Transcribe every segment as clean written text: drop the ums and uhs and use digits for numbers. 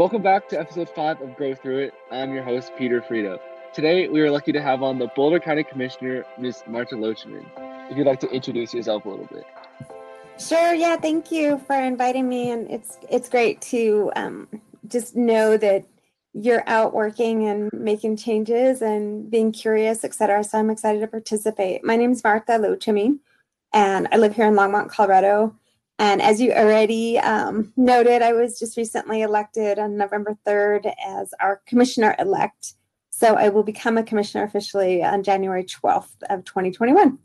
Welcome back to episode 5 of Grow Through It. I'm your host, Peter Frieda. Today, we are lucky to have on the Boulder County Commissioner, Ms. Marta Loachamin. If you'd like to introduce yourself a little bit. Sure, yeah, thank you for inviting me. And it's great to just know that you're out working and making changes and being curious, et cetera. So I'm excited to participate. My name is Marta Loachamin, and I live here in Longmont, Colorado. And as you already noted, I was just recently elected on November 3rd as our commissioner-elect. So I will become a commissioner officially on January 12th of 2021.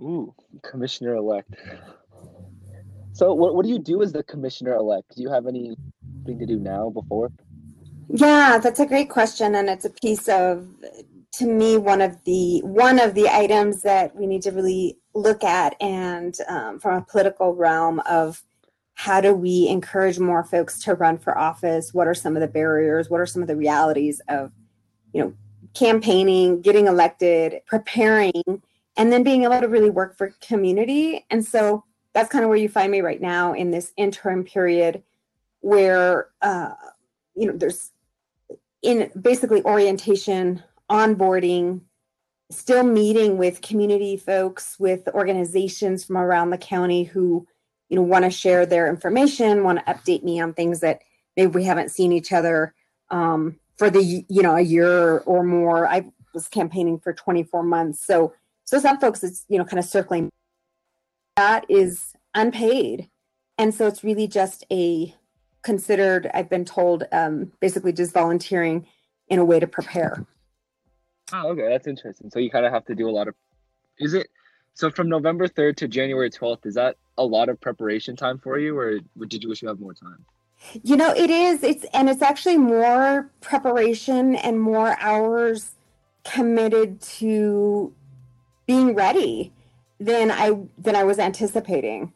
Ooh, commissioner-elect. So what do you do as the commissioner-elect? Do you have anything to do now before? Yeah, that's a great question. And it's a piece of, to me, one of the items that we need to really look at, and from a political realm of how do we encourage more folks to run for office? What are some of the barriers? What are some of the realities of, campaigning, getting elected, preparing, and then being able to really work for community? And so that's kind of where you find me right now in this interim period where, there's in basically orientation, onboarding, still meeting with community folks, with organizations from around the county who, want to share their information, want to update me on things that maybe we haven't seen each other for the, a year or more. I was campaigning for 24 months. So some folks, it's, kind of circling. That is unpaid. And so it's really just I've been told, basically just volunteering in a way to prepare. Oh, okay. That's interesting. So you kind of have to do a lot of, so from November 3rd to January 12th, is that a lot of preparation time for you, or did you wish you had more time? It is. It's actually more preparation and more hours committed to being ready than I was anticipating.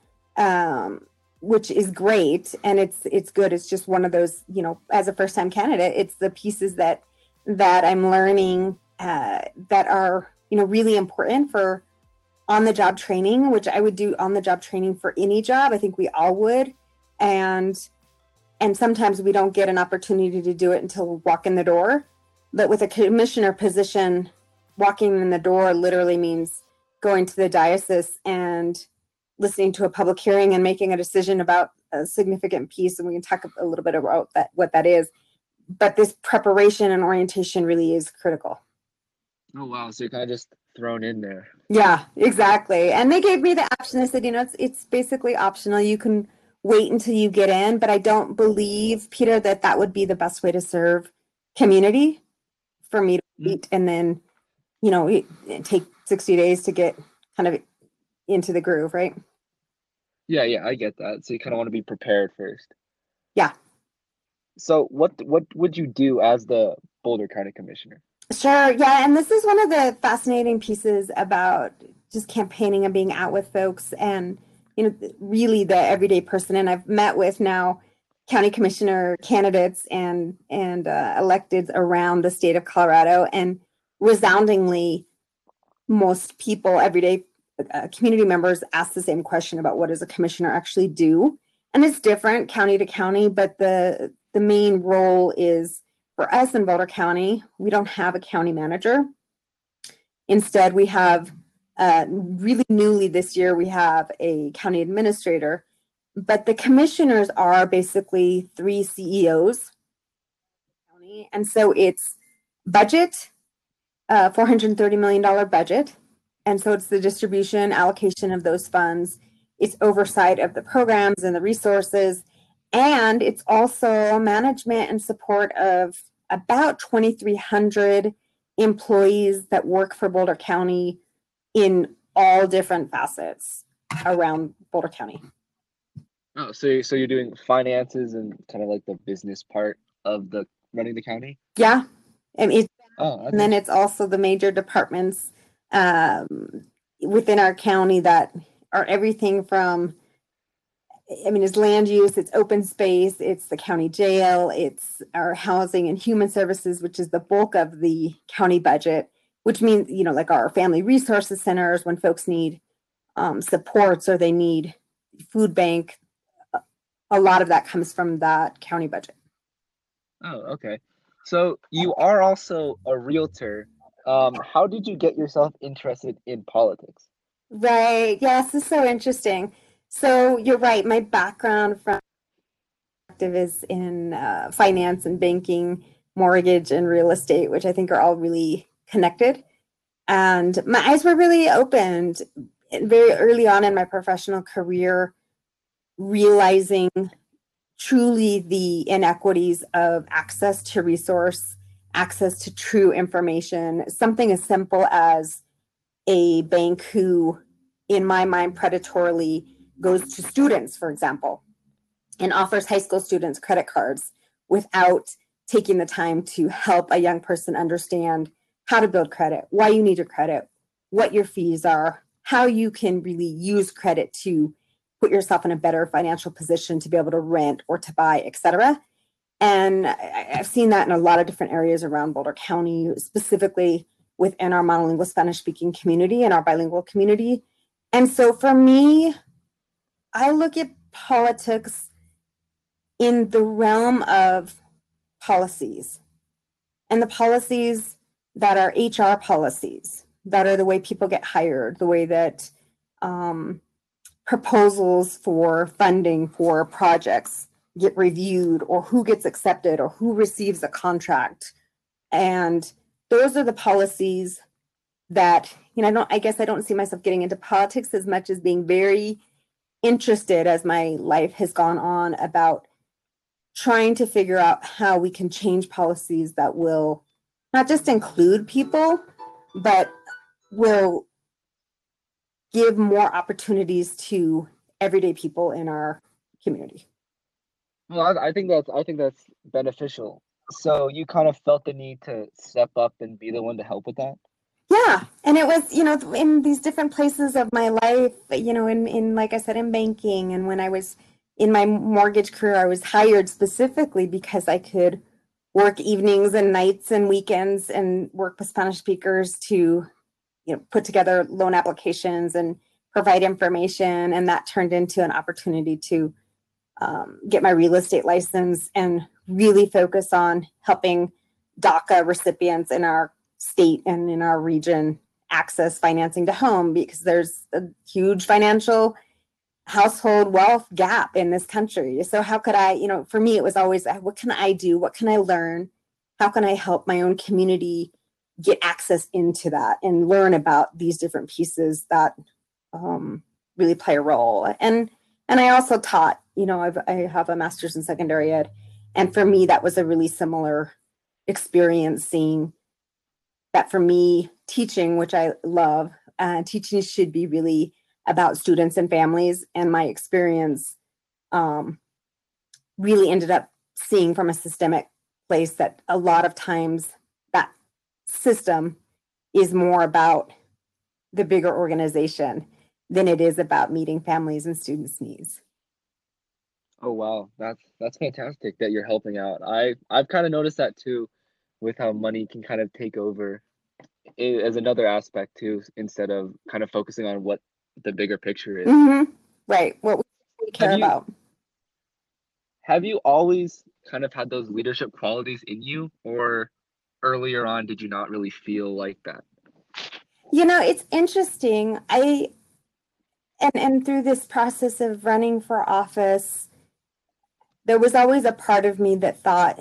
Which is great, and it's good. It's just one of those, as a first-time candidate, it's the pieces that I'm learning that are, really important for on-the-job training, which I would do on-the-job training for any job. I think we all would, and sometimes we don't get an opportunity to do it until we walk in the door. But with a commissioner position, walking in the door literally means going to the diocese and listening to a public hearing and making a decision about a significant piece. And we can talk a little bit about that, what that is, but this preparation and orientation really is critical. Oh, wow. So you're kind of just thrown in there. Yeah, exactly. And they gave me the option. They said, it's basically optional. You can wait until you get in, but I don't believe, Peter, that would be the best way to serve community for me to wait and then, it take 60 days to get kind of into the groove, right? Yeah, I get that. So you kind of want to be prepared first. Yeah. So what would you do as the Boulder County Commissioner? Sure, yeah, and this is one of the fascinating pieces about just campaigning and being out with folks and, really the everyday person. And I've met with now county commissioner candidates and electeds around the state of Colorado, and resoundingly, most people, everyday community members, ask the same question about what does a commissioner actually do. And it's different county to county, but the main role is, for us in Boulder County, we don't have a county manager. Instead, we have really newly this year, we have a county administrator, but the commissioners are basically 3 CEOs. And so it's budget, $430 million budget. And so it's the distribution, allocation of those funds. It's oversight of the programs and the resources. And it's also management and support of about 2,300 employees that work for Boulder County in all different facets around Boulder County. Oh, so you're doing finances and kind of like the business part of the running the county? Yeah. And then it's also the major departments within our county that are everything from, it's land use, it's open space, it's the county jail, it's our housing and human services, which is the bulk of the county budget, which means, like our family resources centers, when folks need supports or they need food bank, a lot of that comes from that county budget. Oh, okay. So you are also a realtor. How did you get yourself interested in politics? Right. Yes, this is so interesting. So you're right. My background from is in finance and banking, mortgage and real estate, which I think are all really connected. And my eyes were really opened very early on in my professional career, realizing truly the inequities of access to resource, access to true information, something as simple as a bank who, in my mind, predatorily goes to students, for example, and offers high school students credit cards without taking the time to help a young person understand how to build credit, why you need your credit, what your fees are, how you can really use credit to put yourself in a better financial position to be able to rent or to buy, et cetera. And I've seen that in a lot of different areas around Boulder County, specifically within our monolingual Spanish-speaking community and our bilingual community. And so for me, I look at politics in the realm of policies, and the policies that are HR policies, that are the way people get hired, the way that proposals for funding for projects get reviewed, or who gets accepted, or who receives a contract. And those are the policies that, you know, I guess I don't see myself getting into politics as much as being very interested as my life has gone on about trying to figure out how we can change policies that will not just include people, but will give more opportunities to everyday people in our community. Well, I think that's beneficial. So you kind of felt the need to step up and be the one to help with that? Yeah. And it was, you know, in these different places of my life, you know, in like I said, in banking, and when I was in my mortgage career, I was hired specifically because I could work evenings and nights and weekends and work with Spanish speakers to, you know, put together loan applications and provide information. And that turned into an opportunity to get my real estate license and really focus on helping DACA recipients in our state and in our region access financing to home, because there's a huge financial household wealth gap in this country. So how could I, you know, for me, it was always, what can I do? What can I learn? How can I help my own community get access into that and learn about these different pieces that really play a role? And I also taught, you know, I have a master's in secondary ed. And for me, that was a really similar experience, seeing that for me, teaching, which I love, teaching should be really about students and families. And my experience really ended up seeing from a systemic place that a lot of times that system is more about the bigger organization than it is about meeting families and students' needs. Oh, wow. That's fantastic that you're helping out. I've kind of noticed that too, with how money can kind of take over as another aspect too, instead of kind of focusing on what the bigger picture is. Mm-hmm. Right. What we care about. Have you always kind of had those leadership qualities in you, or earlier on, did you not really feel like that? You know, it's interesting. And through this process of running for office, there was always a part of me that thought,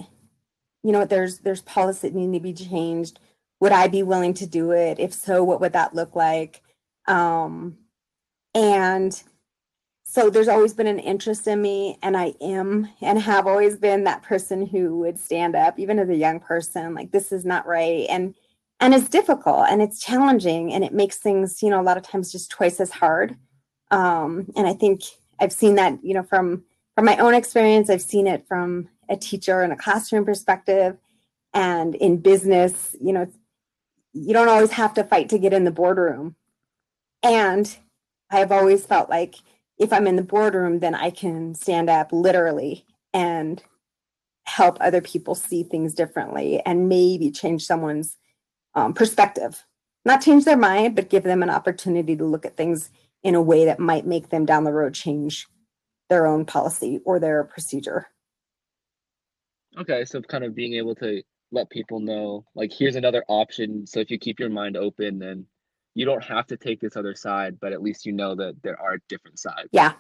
you know, there's policy that need to be changed. Would I be willing to do it? If so, what would that look like? And so there's always been an interest in me, and I am and have always been that person who would stand up, even as a young person, like, this is not right. And it's difficult and it's challenging, and it makes things, you know, a lot of times just twice as hard. And I think I've seen that, you know, from my own experience. I've seen it from a teacher and a classroom perspective, and in business, you know, you don't always have to fight to get in the boardroom. And I have always felt like if I'm in the boardroom, then I can stand up literally and help other people see things differently, and maybe change someone's perspective, not change their mind, but give them an opportunity to look at things in a way that might make them down the road change their own policy or their procedure. Okay, so kind of being able to let people know, like, here's another option. So if you keep your mind open, then you don't have to take this other side, but at least you know that there are different sides. Yeah.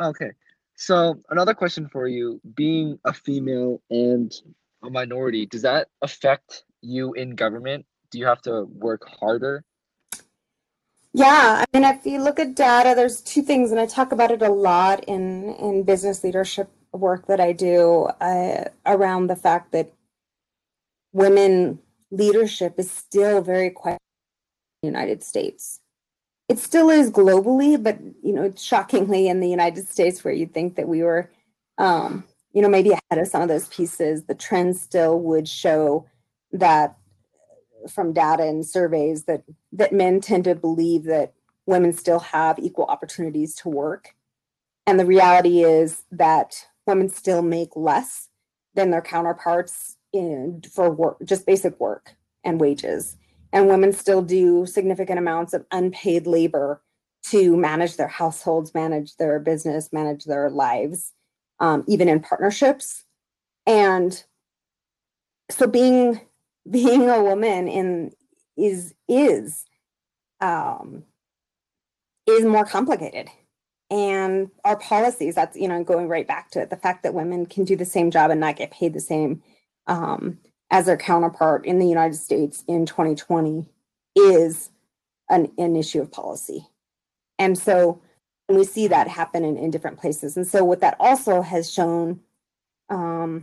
Okay. So another question for you, being a female and a minority, does that affect you in government? Do you have to work harder? Yeah, I mean, if you look at data, there's two things, and I talk about it a lot in business leadership work that I do around the fact that women leadership is still very questioned in the United States. It still is globally, but, you know, shockingly in the United States, where you'd think that we were, you know, maybe ahead of some of those pieces, the trend still would show that from data and surveys that men tend to believe that women still have equal opportunities to work. And the reality is that women still make less than their counterparts for work, just basic work and wages. And women still do significant amounts of unpaid labor to manage their households, manage their business, manage their lives, even in partnerships. And so being a woman is more complicated, and our policies, that's, you know, going right back to it, the fact that women can do the same job and not get paid the same as their counterpart in the United States in 2020 is an issue of policy. And so we see that happen in different places. And so what that also has shown, and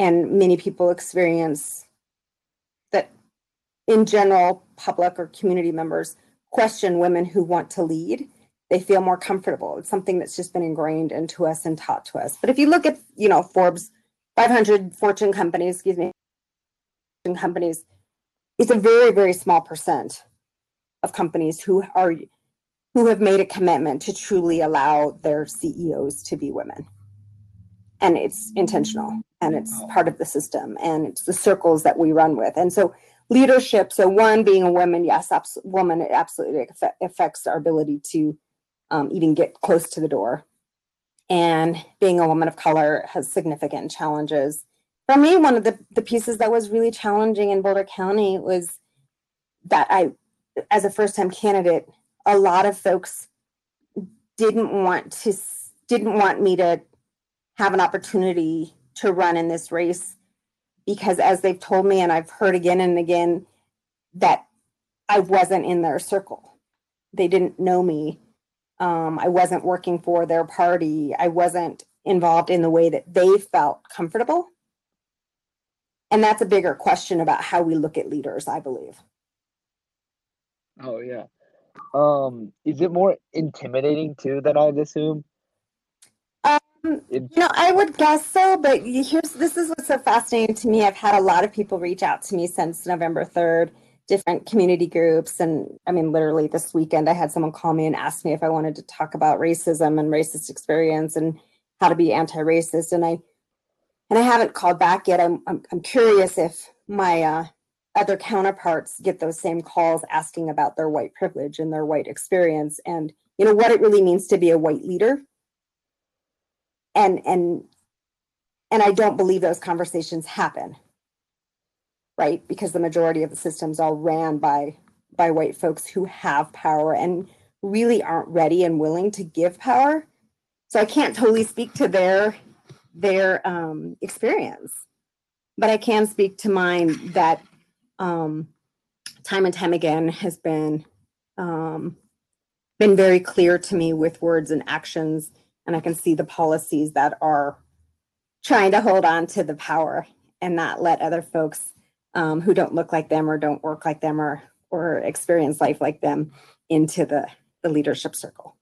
many people experience, that in general, public or community members question women who want to lead. They feel more comfortable. It's something that's just been ingrained into us and taught to us. But if you look at, you know, Forbes 500 Fortune companies, it's a very, very small percent of companies who have made a commitment to truly allow their CEOs to be women. And it's intentional, and it's part of the system, and it's the circles that we run with. And so leadership, so one, being a woman, yes, woman, it absolutely affects our ability to even get close to the door. And being a woman of color has significant challenges. For me, one of the pieces that was really challenging in Boulder County was that I, as a first-time candidate, a lot of folks didn't want me to have an opportunity to run in this race, because as they've told me, and I've heard again and again, that I wasn't in their circle. They didn't know me. I wasn't working for their party. I wasn't involved in the way that they felt comfortable. And that's a bigger question about how we look at leaders, I believe. Oh, yeah. Is it more intimidating too than I'd assume? You know, I would guess so, but this is what's so fascinating to me. I've had a lot of people reach out to me since November 3rd, different community groups. And I mean, literally this weekend, I had someone call me and ask me if I wanted to talk about racism and racist experience and how to be anti-racist. And I haven't called back yet. I'm curious if my other counterparts get those same calls asking about their white privilege and their white experience and, you know, what it really means to be a white leader. And I don't believe those conversations happen, right? Because the majority of the systems are ran by white folks who have power and really aren't ready and willing to give power. So I can't totally speak to their experience, but I can speak to mine that time and time again has been very clear to me with words and actions. And I can see the policies that are trying to hold on to the power and not let other folks who don't look like them or don't work like them or experience life like them into the leadership circle.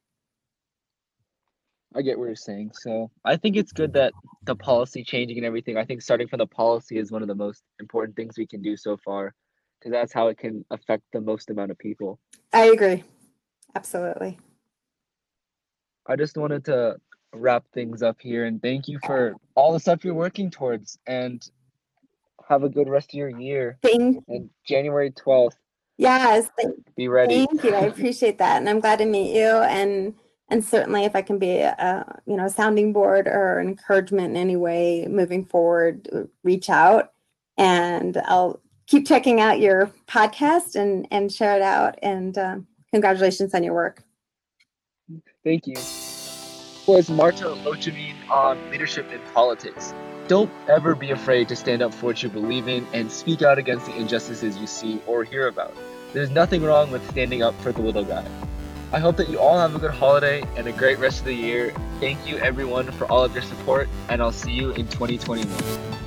I get what you're saying. So I think it's good that the policy changing and everything, I think starting from the policy is one of the most important things we can do so far, because that's how it can affect the most amount of people. I agree. Absolutely. I just wanted to wrap things up here and thank you for all the stuff you're working towards, and have a good rest of your year. Thank you. January 12th. Yes. Be ready. Thank you. I appreciate that. And I'm glad to meet you. And And certainly if I can be a sounding board or encouragement in any way moving forward, reach out, and I'll keep checking out your podcast and share it out. And congratulations on your work. Thank you. This was Marta Loachamin on leadership in politics. Don't ever be afraid to stand up for what you believe in and speak out against the injustices you see or hear about. There's nothing wrong with standing up for the little guy. I hope that you all have a good holiday and a great rest of the year. Thank you everyone for all of your support, and I'll see you in 2021.